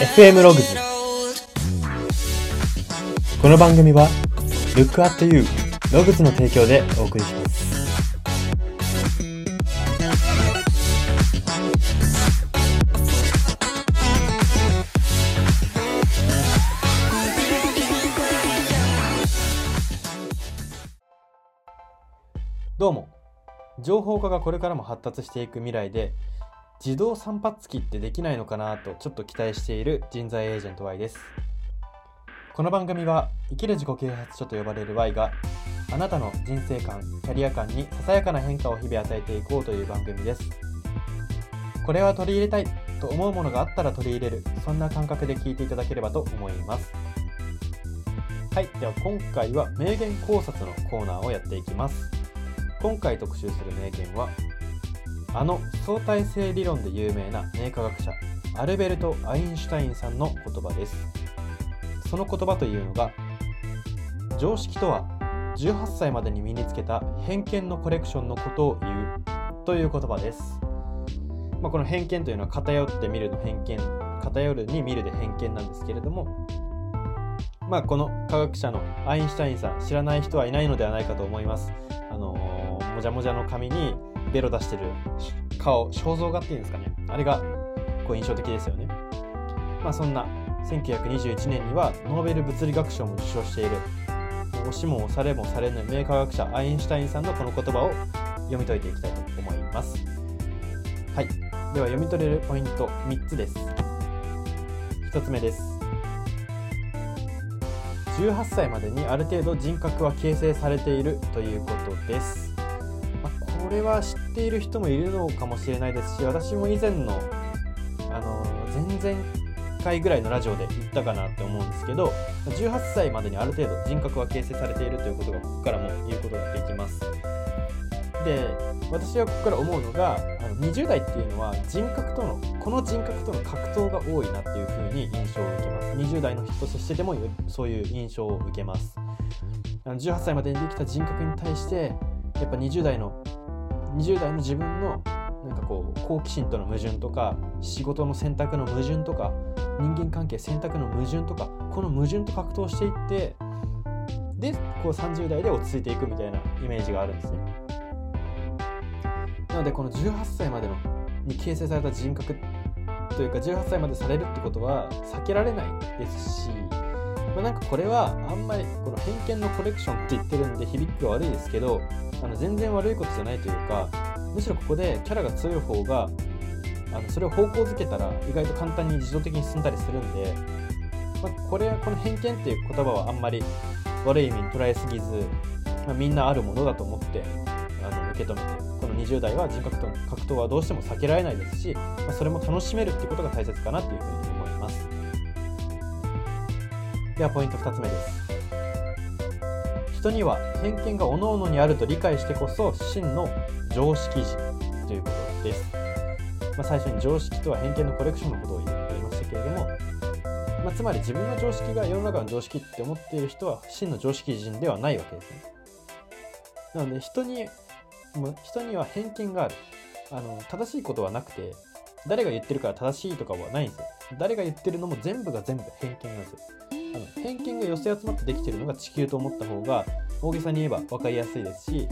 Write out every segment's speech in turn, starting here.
FM ログズ。この番組は Look at You ログズの提供でお送りします。どうも。情報化がこれからも発達していく未来で、自動散髪機ってできないのかなとちょっと期待している人材エージェント Y です。この番組は生きる自己啓発書と呼ばれる Y が、あなたの人生観、キャリア観にささやかな変化を日々与えていこうという番組です。これは取り入れたいと思うものがあったら取り入れる、そんな感覚で聞いていただければと思います。はい、では今回は名言考察のコーナーをやっていきます。今回特集する名言は、あの相対性理論で有名な名科学者アルベルト・アインシュタインさんの言葉です。その言葉というのが、常識とは18歳までに身につけた偏見のコレクションのことを言うという言葉です。この偏見というのは偏って見るの偏見、偏るに見るで偏見なんですけれども、この科学者のアインシュタインさん、知らない人はいないのではないかと思います。もじゃもじゃの髪にベロ出してる顔、肖像画っていうんですかね、あれがこう印象的ですよね。そんな1921年にはノーベル物理学賞も受賞している、押しも押されもされぬ名科学者アインシュタインさんのこの言葉を読み解いていきたいと思います。はい、では読み取れるポイント3つです。1つ目です。18歳までにある程度人格は形成されているということです。これは知っている人もいるのかもしれないですし、私も以前の前々回ぐらいのラジオで言ったかなって思うんですけど、18歳までにある程度人格は形成されているということがここからも言うことができます。で、私はここから思うのが、20代っていうのはこの人格との格闘が多いなっていう風に印象を受けます。20代の人と接しててもそういう印象を受けます。18歳までにできた人格に対して、やっぱ20代の自分の好奇心との矛盾とか、仕事の選択の矛盾とか、人間関係選択の矛盾とか、この矛盾と格闘していって、で30代で落ち着いていくみたいなイメージがあるんですね。なので、この18歳までに形成された人格というか、18歳までされるってことは避けられないですし、これはあんまりこの偏見のコレクションって言ってるんで響きが悪いですけど、全然悪いことじゃないというか、むしろここでキャラが強い方がそれを方向づけたら意外と簡単に自動的に進んだりするんで、この偏見っていう言葉はあんまり悪い意味に捉えすぎず、みんなあるものだと思って受け止めて、この20代は人格との格闘はどうしても避けられないですし、それも楽しめるってことが大切かなっていうふうに思います。ではポイント2つ目です。人には偏見が各々にあると理解してこそ真の常識人ということです。最初に常識とは偏見のコレクションのことを言っていましたけれども、つまり自分の常識が世の中の常識って思っている人は真の常識人ではないわけですね。なので人には偏見がある。正しいことはなくて、誰が言ってるから正しいとかはないんですよ。誰が言ってるのも全部偏見なんですよ。偏見が寄せ集まってできているのが地球と思った方が大げさに言えば分かりやすいですし、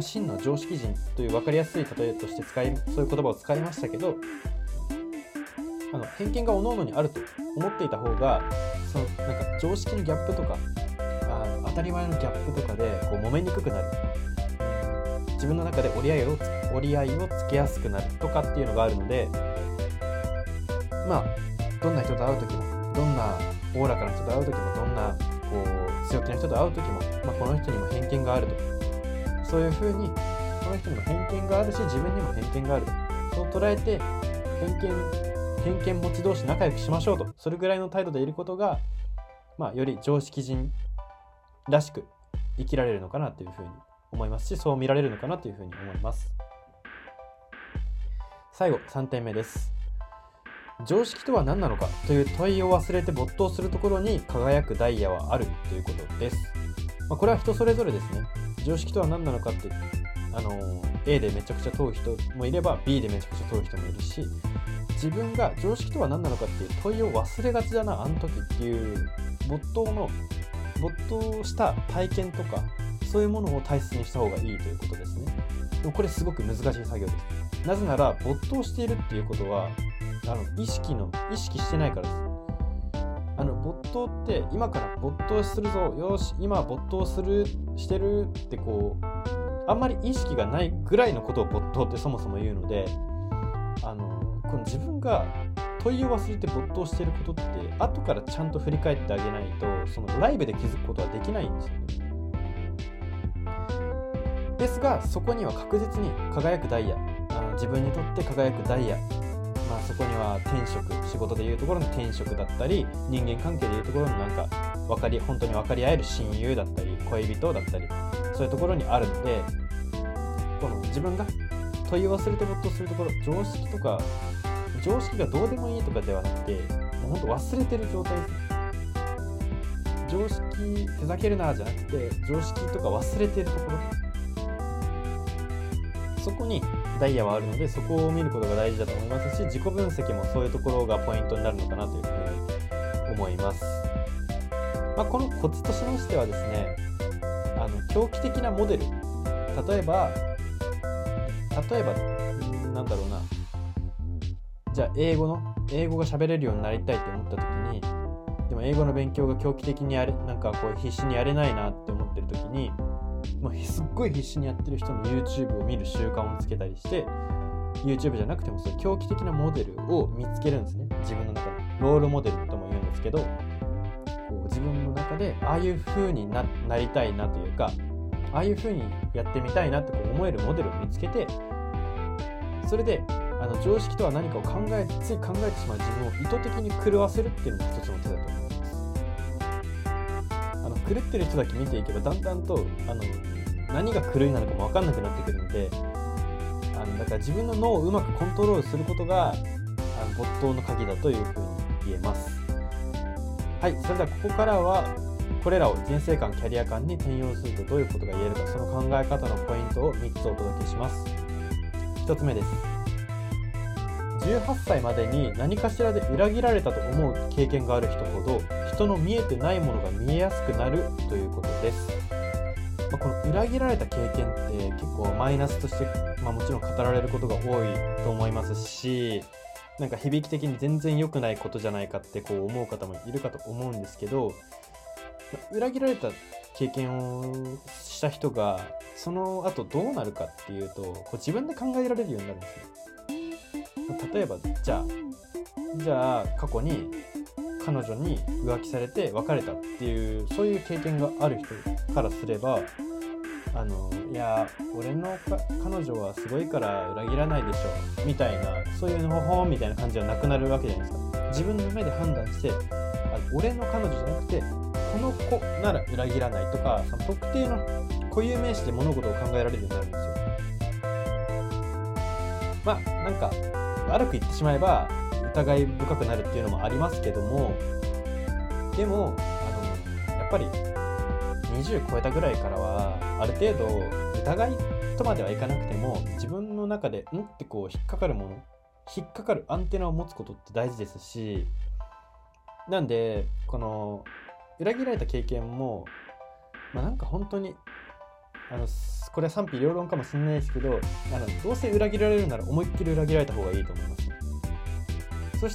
真の常識人という分かりやすい例えとしてそういう言葉を使いましたけど、偏見が各々にあると思っていた方が、常識のギャップとか当たり前のギャップとかで揉めにくくなる、自分の中で折り合いをつけやすくなるとかっていうのがあるので、どんな人と会うときも、どんなおおらかな人と会うときも、どんな強気な人と会うときも、この人にも偏見があると、そういうふうにこの人にも偏見があるし、自分にも偏見がある、そう捉えて偏見持ち同士仲良くしましょうと、それぐらいの態度でいることが、より常識人らしく生きられるのかなというふうに思いますし、そう見られるのかなというふうに思います。最後3点目です。常識とは何なのかという問いを忘れて没頭するところに輝くダイヤはあるということです。これは人それぞれですね。常識とは何なのかって A でめちゃくちゃ問う人もいれば B でめちゃくちゃ問う人もいるし、自分が常識とは何なのかっていう問いを忘れがちだなあの時っていう没頭した体験とかそういうものを大切にした方がいいということですね。でもこれすごく難しい作業です。なぜなら没頭しているっていうことは意識してないからです。没頭って今から没頭するぞ、よし今没頭してるってこうあんまり意識がないぐらいのことを没頭ってそもそも言うので、この自分が問いを忘れて没頭していることって後からちゃんと振り返ってあげないとそのライブで気づくことはできないんですよね。ですがそこには確実に輝くダイヤ、自分にとって輝くダイヤ、そこには転職、仕事でいうところの転職だったり、人間関係でいうところの本当に分かり合える親友だったり恋人だったり、そういうところにあるので、この自分が問いを忘れて没頭するところ、常識がどうでもいいとかではなくて、もう本当忘れてる状態です。常識ふざけるなじゃなくて、常識とか忘れてるところ、そこにダイヤはあるので、そこを見ることが大事だと思いますし、自己分析もそういうところがポイントになるのかなというふうに思います。このコツとしましてはですね、狂気的なモデル、例えばなんだろうな、じゃあ英語が喋れるようになりたいと思った時に、でも英語の勉強が狂気的に必死にやれないなって思ってる時に、すっごい必死にやってる人の YouTube を見る習慣をつけたりして、 YouTube じゃなくてもそういう狂気的なモデルを見つけるんですね。自分の中でロールモデルとも言うんですけど、自分の中でああいう風に なりたいなというか、ああいう風にやってみたいなって思えるモデルを見つけて、それで常識とは何かを考えてしまう自分を意図的に狂わせるっていうのも一つの手だと思います。狂ってる人だけ見ていけばだんだんと何が狂いなのかも分かんなくなってくるので、だから自分の脳をうまくコントロールすることが没頭の鍵だという風に言えます。はい、それではここからはこれらを人生観、キャリア観に転用するとどういうことが言えるか、その考え方のポイントを3つお届けします。1つ目です。18歳までに何かしらで裏切られたと思う経験がある人ほど人の見えてないものが見えやすくなるということです。この裏切られた経験って結構マイナスとして、もちろん語られることが多いと思いますし、響き的に全然良くないことじゃないかって思う方もいるかと思うんですけど、裏切られた経験をした人がその後どうなるかっていうと、自分で考えられるようになるんですよ。例えばじゃあ過去に彼女に浮気されて別れたっていう、そういう経験がある人からすれば、いや俺の彼女はすごいから裏切らないでしょみたいな、そういうのほほみたいな感じはなくなるわけじゃないですか。自分の目で判断して、俺の彼女じゃなくてこの子なら裏切らないとか、その特定の固有名詞で物事を考えられるようになるんですよ。悪く言ってしまえば疑い深くなるっていうのもありますけども、でもやっぱり20超えたぐらいからはある程度疑いとまではいかなくても、自分の中でって引っかかるアンテナを持つことって大事ですし、なんでこの裏切られた経験も、本当にこれは賛否両論かもしれないですけど、どうせ裏切られるなら思いっきり裏切られた方がいいと思います。そう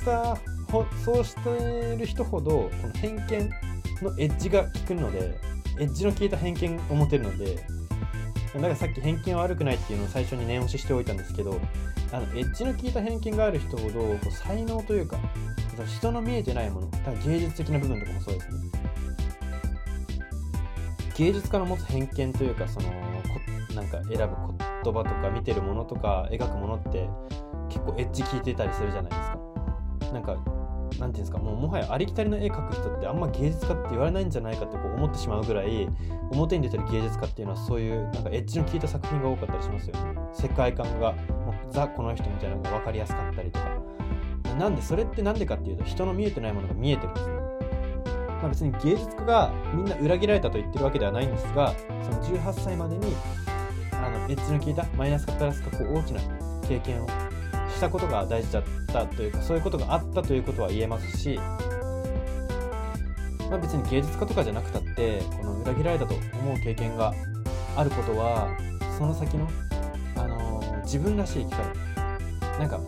してる人ほどこの偏見のエッジが効くので、エッジの効いた偏見を持てるので、だからさっき偏見は悪くないっていうのを最初に念押ししておいたんですけど、エッジの効いた偏見がある人ほど才能というか、人の見えてないもの、芸術的な部分とかもそうですね。芸術家の持つ偏見というか、選ぶ言葉とか見てるものとか描くものって結構エッジ効いてたりするじゃないですか。なんていうんですか、もはやありきたりの絵描く人ってあんま芸術家って言われないんじゃないかって思ってしまうぐらい、表に出てる芸術家っていうのはそういうエッジの効いた作品が多かったりしますよね。世界観がザ・この人みたいなのが分かりやすかったりとか、それってなんでかっていうと、人の見えてないものが見えてるんですよ。別に芸術家がみんな裏切られたと言ってるわけではないんですが、その18歳までにエッジの効いたマイナスかプラスかこう大きな経験をしたことが大事だったというか、そういうことがあったということは言えますし、まあ、別に芸術家とかじゃなくたって、この裏切られたと思う経験があることは、その先の、自分らしい生き方、なんか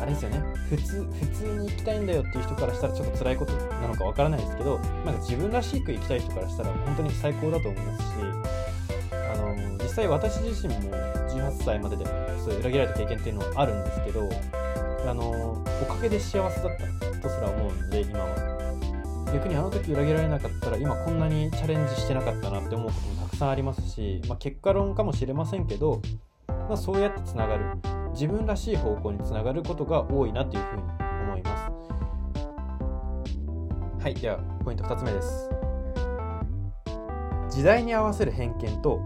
あれですよね、普通に生きたいんだよっていう人からしたらちょっと辛いことなのかわからないですけど、なんか自分らしく生きたい人からしたら本当に最高だと思いますし、実際私自身も18歳まででそういう裏切られた経験っていうのはあるんですけど、おかげで幸せだったとすら思うので、今は逆にあの時裏切られなかったら今こんなにチャレンジしてなかったなって思うこともたくさんありますし、まあ、結果論かもしれませんけど、まあ、そうやってつながる、自分らしい方向につながることが多いなというふうに思います。はい、ではポイント2つ目です。時代に合わせる偏見と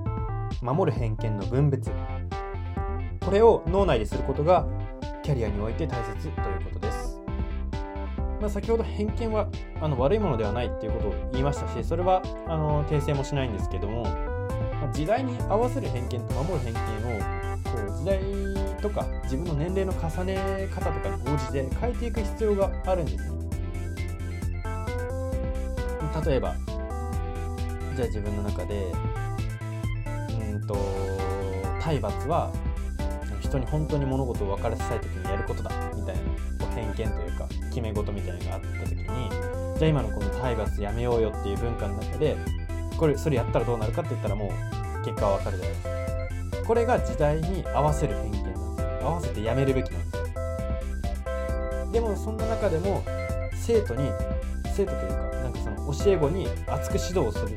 守る偏見の分別、これを脳内ですることがキャリアにおいて大切ということです。まあ、先ほど偏見は悪いものではないっていうことを言いましたし、それは訂正もしないんですけども、時代に合わせる偏見と守る偏見をこう時代とか自分の年齢の重ね方とかに応じて変えていく必要があるんです。例えばじゃあ自分の中で体罰は人に本当に物事を分からせたい時にやることだみたいな偏見というか決め事みたいなのがあった時に、じゃあ今のこの体罰やめようよっていう文化の中でそれやったらどうなるかって言ったらもう結果は分かるじゃないですか。これが時代に合わせる偏見なんですよ。合わせてやめるべきなんですよ。でもそんな中でも生徒というか、なんかその教え子に熱く指導をするっていう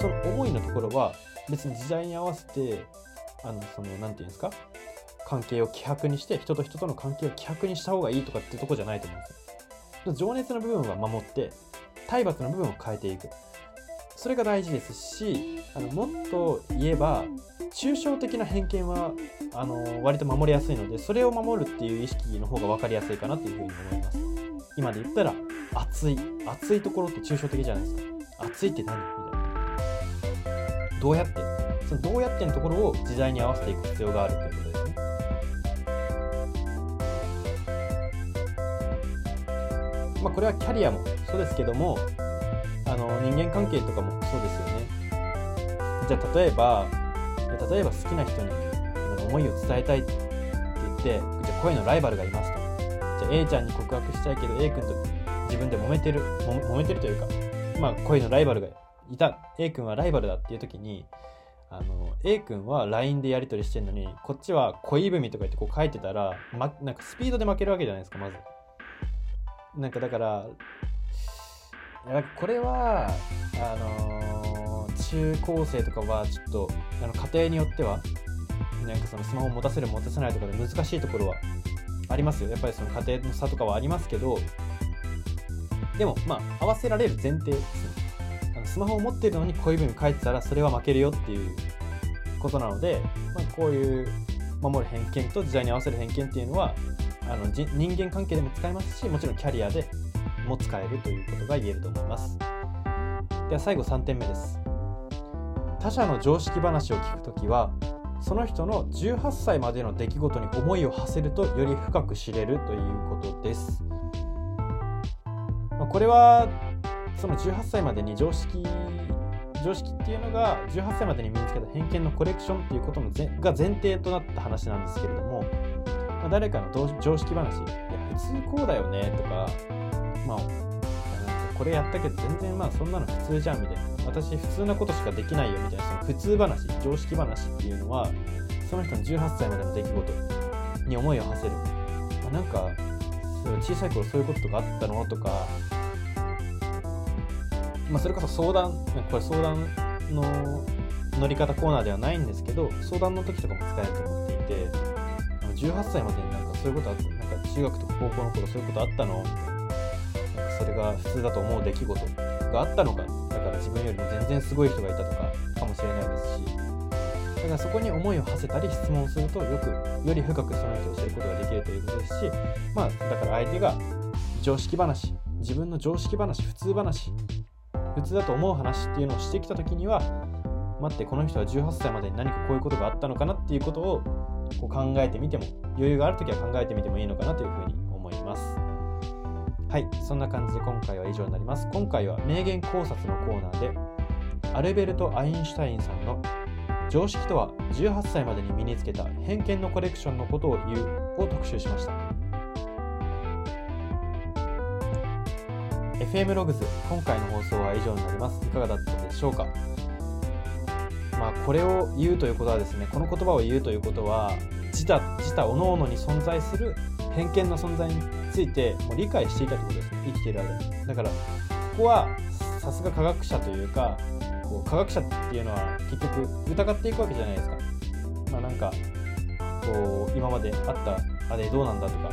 その思いのところは別に時代に合わせてなんていうんですか、関係を希薄にして、人と人との関係を希薄にした方がいいとかっていうところじゃないと思うんですよ。情熱の部分は守って体罰の部分を変えていく、それが大事ですし、もっと言えば抽象的な偏見は割と守りやすいので、それを守るっていう意識の方が分かりやすいかなというふうに思います。今で言ったら熱いところって抽象的じゃないですか。熱いって何みたいな、どうやってのところを時代に合わせていく必要があるということですね。まあ、これはキャリアもそうですけども、人間関係とかもそうですよね。じゃあ例えば好きな人に思いを伝えたいって言って、じゃあ恋のライバルがいますと。じゃあ A ちゃんに告白したいけど A 君と自分で揉めてるというか、まあ、恋のライバルがいた、 A 君はライバルだっていう時に、A 君は LINE でやり取りしてるのに、こっちは恋文とか言ってこう書いてたら、なんかスピードで負けるわけじゃないですか。まずなんかだからこれは中高生とかはちょっと家庭によってはなんかそのスマホを持たせる持たせないとかで難しいところはありますよ。やっぱりその家庭の差とかはありますけど、でもまあ合わせられる前提ですね。スマホを持ってるのにこういう文書いてたらそれは負けるよっていうことなので、まあ、こういう守る偏見と時代に合わせる偏見っていうのは人間関係でも使えますし、もちろんキャリアでも使えるということが言えると思います。では最後3点目です。他者の常識話を聞くときはその人の18歳までの出来事に思いを馳せるとより深く知れるということです。まあ、これはその18歳までに常識っていうのが18歳までに身につけた偏見のコレクションっていうことが前提となった話なんですけれども、まあ、誰かの常識話、いや普通こうだよねとか、まあ、これやったけど全然まあそんなの普通じゃんみたいな、私普通なことしかできないよみたいな、その普通話、常識話っていうのはその人の18歳までの出来事に思いを馳せる、まあ、なんか小さい頃そういうことがあったのとか、まあ、それこそ相談の乗り方コーナーではないんですけど、相談の時とかも使えると思っていて、18歳までになんかそういうことあった、なんか中学とか高校の頃そういうことあったのみたいな、なんかそれが普通だと思う出来事があったのか、だから自分よりも全然すごい人がいたとかかもしれないですし、だからそこに思いを馳せたり質問するとより深くその人を知ることができるということですし、まあ、だから相手が常識話、自分の常識話、普通話、普通だと思う話っていうのをしてきた時には、待ってこの人は18歳までに何かこういうことがあったのかなっていうことをこう考えてみても、余裕があるときは考えてみてもいいのかなというふうに思います。はい、そんな感じで今回は以上になります。今回は名言考察のコーナーでアルベルト・アインシュタインさんの常識とは18歳までに身につけた偏見のコレクションのことを言うを特集しました。 FM ログズ、今回の放送は以上になります。いかがだったでしょうか。これを言うということはですね、この言葉を言うということは自他各々に存在する偏見の存在についてもう理解していたということですね。生きている間だから、ここはさすが科学者というか、こう科学者っていうのは結局疑っていくわけじゃないですか。なんかこう今まであったあれどうなんだとか、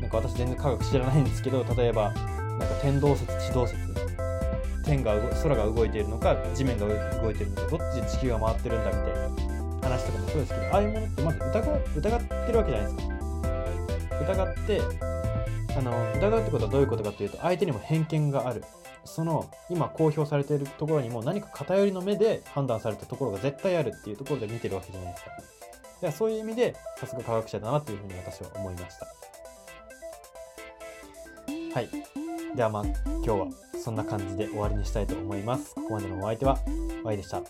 なんか私全然科学知らないんですけど、例えばなんか天動説地動説、空が動いているのか地面が動いているのか、どっちで地球が回ってるんだみたいな話とかもそうですけど、ああいうものってまず疑ってるわけじゃないですか。疑うってことはどういうことかというと、相手にも偏見がある、その今公表されているところにも何か偏りの目で判断されたところが絶対あるっていうところで見てるわけじゃないですか。だからそういう意味でさすが科学者だなというふうに私は思いました。はい、では今日はそんな感じで終わりにしたいと思います。ここまでのお相手は Y でした。